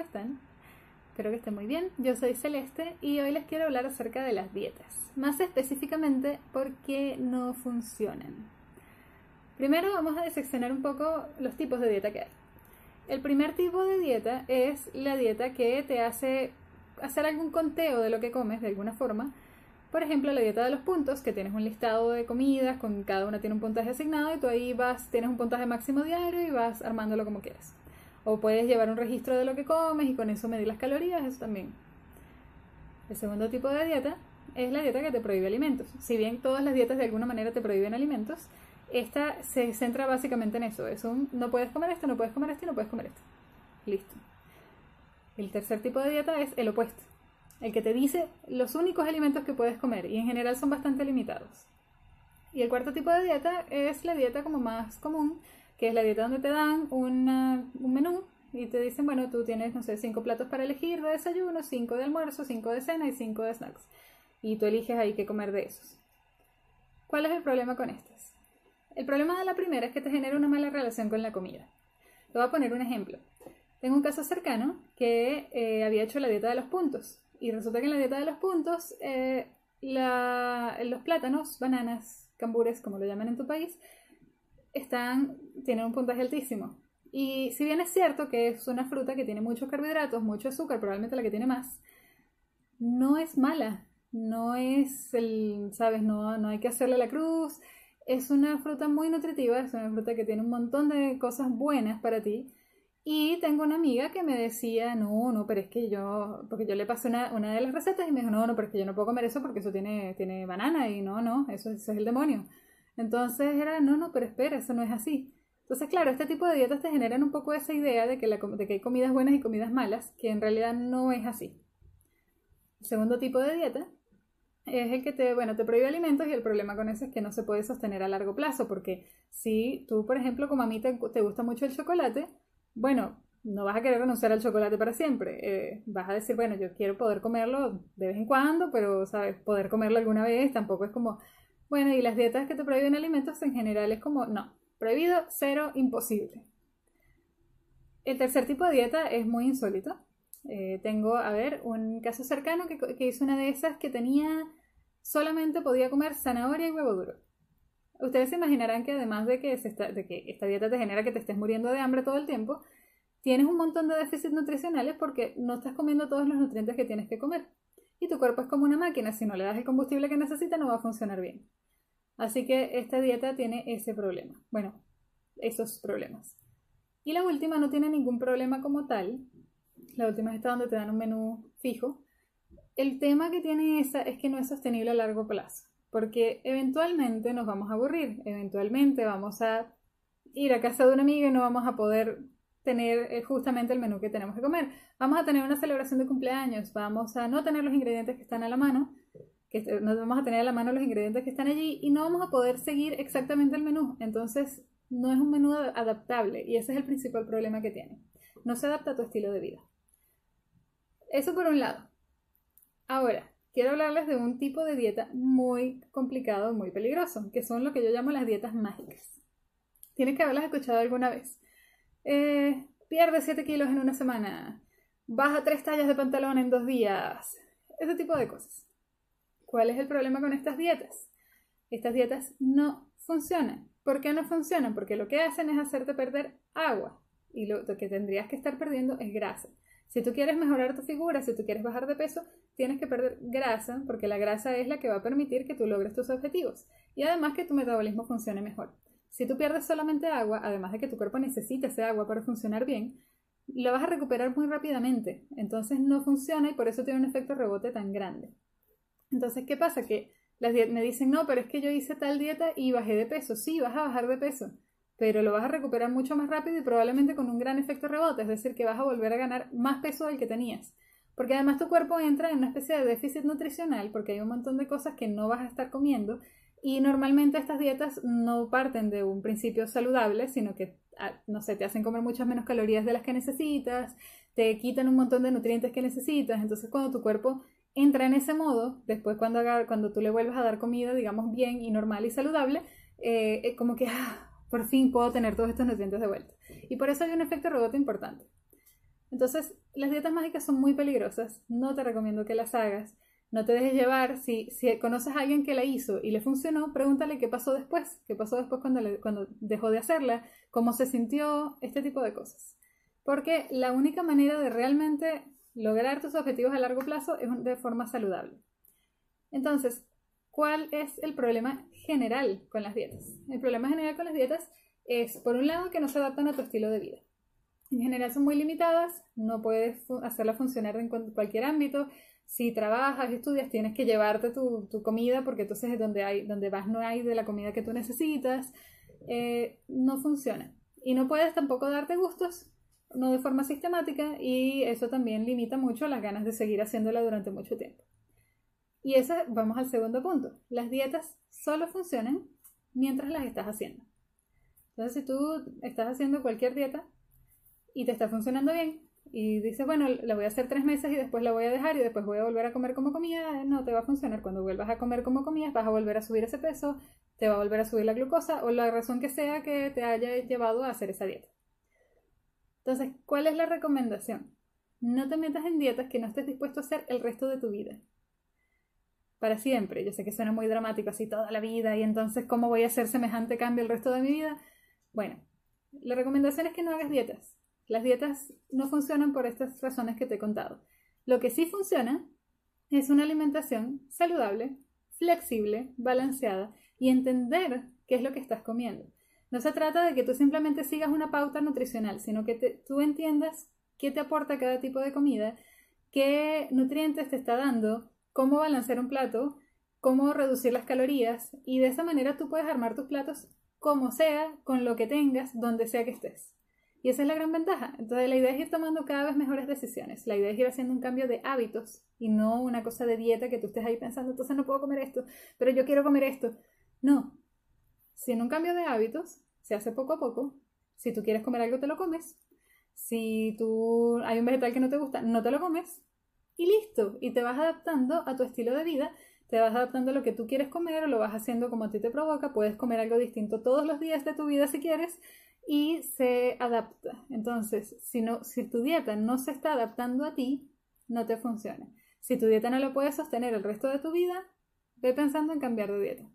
¿cómo están? Espero que estén muy bien. Yo soy Celeste y hoy les quiero hablar acerca de las dietas, más específicamente por qué no funcionan. Primero vamos a diseccionar un poco los tipos de dieta que hay. El primer tipo de dieta es la dieta que te hace hacer algún conteo de lo que comes de alguna forma. Por ejemplo, la dieta de los puntos, que tienes un listado de comidas, con cada una tiene un puntaje asignado y tú ahí vas, tienes un puntaje máximo diario y vas armándolo como quieras. O puedes llevar un registro de lo que comes y con eso medir las calorías, eso también. El segundo tipo de dieta es la dieta que te prohíbe alimentos. Si bien todas las dietas de alguna manera te prohíben alimentos, esta se centra básicamente en eso. Es un no puedes comer esto, no puedes comer esto y no puedes comer esto. Listo. El tercer tipo de dieta es el opuesto. El que te dice los únicos alimentos que puedes comer y en general son bastante limitados. Y el cuarto tipo de dieta es la dieta como más común, que es la dieta donde te dan un menú y te dicen, bueno, tú tienes, no sé, 5 platos para elegir de desayuno, 5 de almuerzo, 5 de cena y 5 de snacks. Y tú eliges ahí qué comer de esos. ¿Cuál es el problema con estas? El problema de la primera es que te genera una mala relación con la comida. Te voy a poner un ejemplo. Tengo un caso cercano que había hecho la dieta de los puntos. Y resulta que en la dieta de los puntos, los plátanos, bananas, cambures, como lo llaman en tu país, tienen un puntaje altísimo. Y si bien es cierto que es una fruta que tiene muchos carbohidratos, mucho azúcar, probablemente la que tiene más, no es mala, no es ¿sabes? No hay que hacerle la cruz. Es una fruta muy nutritiva, es una fruta que tiene un montón de cosas buenas para ti. Y tengo una amiga que me decía, no, pero es que yo, porque yo le pasé una de las recetas y me dijo, no, pero es que yo no puedo comer eso porque eso tiene banana y no, eso es el demonio. Entonces era, no, pero espera, eso no es así. Entonces, claro, este tipo de dietas te generan un poco esa idea de que hay comidas buenas y comidas malas, que en realidad no es así. El segundo tipo de dieta es el que te prohíbe alimentos y el problema con eso es que no se puede sostener a largo plazo, porque si tú, por ejemplo, como a mí te gusta mucho el chocolate, bueno, no vas a querer renunciar al chocolate para siempre. Vas a decir, bueno, yo quiero poder comerlo de vez en cuando, pero, ¿sabes? Poder comerlo alguna vez tampoco es como... Bueno, y las dietas que te prohíben alimentos en general es como, no, prohibido, cero, imposible. El tercer tipo de dieta es muy insólito. Tengo, un caso cercano que hizo una de esas que solamente podía comer zanahoria y huevo duro. Ustedes se imaginarán que además de que esta dieta te genera que te estés muriendo de hambre todo el tiempo, tienes un montón de déficits nutricionales porque no estás comiendo todos los nutrientes que tienes que comer. Y tu cuerpo es como una máquina, si no le das el combustible que necesita no va a funcionar bien. Así que esta dieta tiene ese problema. Bueno, esos problemas. Y la última no tiene ningún problema como tal. La última es esta donde te dan un menú fijo. El tema que tiene esa es que no es sostenible a largo plazo. Porque eventualmente nos vamos a aburrir, eventualmente vamos a ir a casa de una amiga y no vamos a poder tener justamente el menú que tenemos que comer. Vamos a tener una celebración de cumpleaños, vamos a no tener los ingredientes que están a la mano, no vamos a tener a la mano los ingredientes que están allí y no vamos a poder seguir exactamente el menú. Entonces no es un menú adaptable y ese es el principal problema que tiene. No se adapta a tu estilo de vida. Eso por un lado. Ahora, quiero hablarles de un tipo de dieta muy complicado, muy peligroso, que son lo que yo llamo las dietas mágicas. Tienes que haberlas escuchado alguna vez. Pierde 7 kilos en una semana, baja 3 tallas de pantalón en 2 días, ese tipo de cosas. ¿Cuál es el problema con estas dietas? Estas dietas no funcionan. ¿Por qué no funcionan? Porque lo que hacen es hacerte perder agua y lo que tendrías que estar perdiendo es grasa. Si tú quieres mejorar tu figura, si tú quieres bajar de peso, tienes que perder grasa, porque la grasa es la que va a permitir que tú logres tus objetivos y además que tu metabolismo funcione mejor. Si tú pierdes solamente agua, además de que tu cuerpo necesita ese agua para funcionar bien, lo vas a recuperar muy rápidamente. Entonces no funciona y por eso tiene un efecto rebote tan grande. Entonces, ¿qué pasa? Que las dietas me dicen, no, pero es que yo hice tal dieta y bajé de peso. Sí, vas a bajar de peso, pero lo vas a recuperar mucho más rápido y probablemente con un gran efecto rebote, es decir, que vas a volver a ganar más peso del que tenías. Porque además tu cuerpo entra en una especie de déficit nutricional, porque hay un montón de cosas que no vas a estar comiendo, y normalmente estas dietas no parten de un principio saludable, sino que, no sé, te hacen comer muchas menos calorías de las que necesitas, te quitan un montón de nutrientes que necesitas, entonces cuando tu cuerpo entra en ese modo, después cuando tú le vuelves a dar comida, digamos, bien y normal y saludable, como que... por fin puedo tener todos estos nutrientes de vuelta. Y por eso hay un efecto rebote importante. Entonces, las dietas mágicas son muy peligrosas, no te recomiendo que las hagas, no te dejes llevar. Si conoces a alguien que la hizo y le funcionó, pregúntale qué pasó después cuando dejó de hacerla, cómo se sintió, este tipo de cosas. Porque la única manera de realmente lograr tus objetivos a largo plazo es de forma saludable. Entonces, ¿cuál es el problema general con las dietas? El problema general con las dietas es, por un lado, que no se adaptan a tu estilo de vida. En general son muy limitadas, no puedes hacerlas funcionar en cualquier ámbito. Si trabajas, estudias, tienes que llevarte tu comida, porque entonces donde vas no hay de la comida que tú necesitas. No funciona. Y no puedes tampoco darte gustos, no de forma sistemática, y eso también limita mucho las ganas de seguir haciéndola durante mucho tiempo. Y eso, vamos al segundo punto. Las dietas solo funcionan mientras las estás haciendo. Entonces, si tú estás haciendo cualquier dieta y te está funcionando bien, y dices, bueno, la voy a hacer 3 meses y después la voy a dejar y después voy a volver a comer como comía, no te va a funcionar. Cuando vuelvas a comer como comías, vas a volver a subir ese peso, te va a volver a subir la glucosa o la razón que sea que te haya llevado a hacer esa dieta. Entonces, ¿cuál es la recomendación? No te metas en dietas que no estés dispuesto a hacer el resto de tu vida. Para siempre. Yo sé que suena muy dramático, así toda la vida, y entonces, ¿cómo voy a hacer semejante cambio el resto de mi vida? Bueno, la recomendación es que no hagas dietas. Las dietas no funcionan por estas razones que te he contado. Lo que sí funciona es una alimentación saludable, flexible, balanceada, y entender qué es lo que estás comiendo. No se trata de que tú simplemente sigas una pauta nutricional, sino que tú entiendas qué te aporta cada tipo de comida, qué nutrientes te está dando, cómo balancear un plato, cómo reducir las calorías, y de esa manera tú puedes armar tus platos como sea, con lo que tengas, donde sea que estés. Y esa es la gran ventaja. Entonces, la idea es ir tomando cada vez mejores decisiones. La idea es ir haciendo un cambio de hábitos y no una cosa de dieta que tú estés ahí pensando, entonces no puedo comer esto, pero yo quiero comer esto. No. Si en un cambio de hábitos se hace poco a poco, si tú quieres comer algo, te lo comes. Si tú hay un vegetal que no te gusta, no te lo comes. Y listo. Y te vas adaptando a tu estilo de vida, te vas adaptando a lo que tú quieres comer o lo vas haciendo como a ti te provoca. Puedes comer algo distinto todos los días de tu vida si quieres, y se adapta. Entonces, si tu dieta no se está adaptando a ti, no te funciona. Si tu dieta no la puedes sostener el resto de tu vida, ve pensando en cambiar de dieta.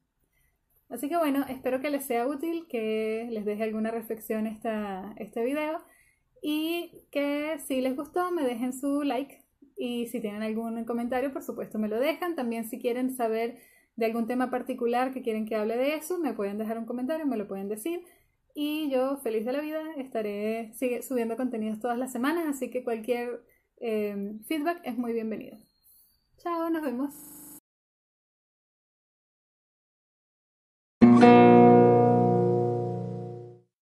Así que bueno, espero que les sea útil, que les deje alguna reflexión este video, y que si les gustó me dejen su like, y si tienen algún comentario, por supuesto me lo dejan. También, si quieren saber de algún tema particular que quieren que hable de eso, me pueden dejar un comentario, me lo pueden decir. Y yo, feliz de la vida, estaré subiendo contenidos todas las semanas, así que cualquier feedback es muy bienvenido. Chao, nos vemos.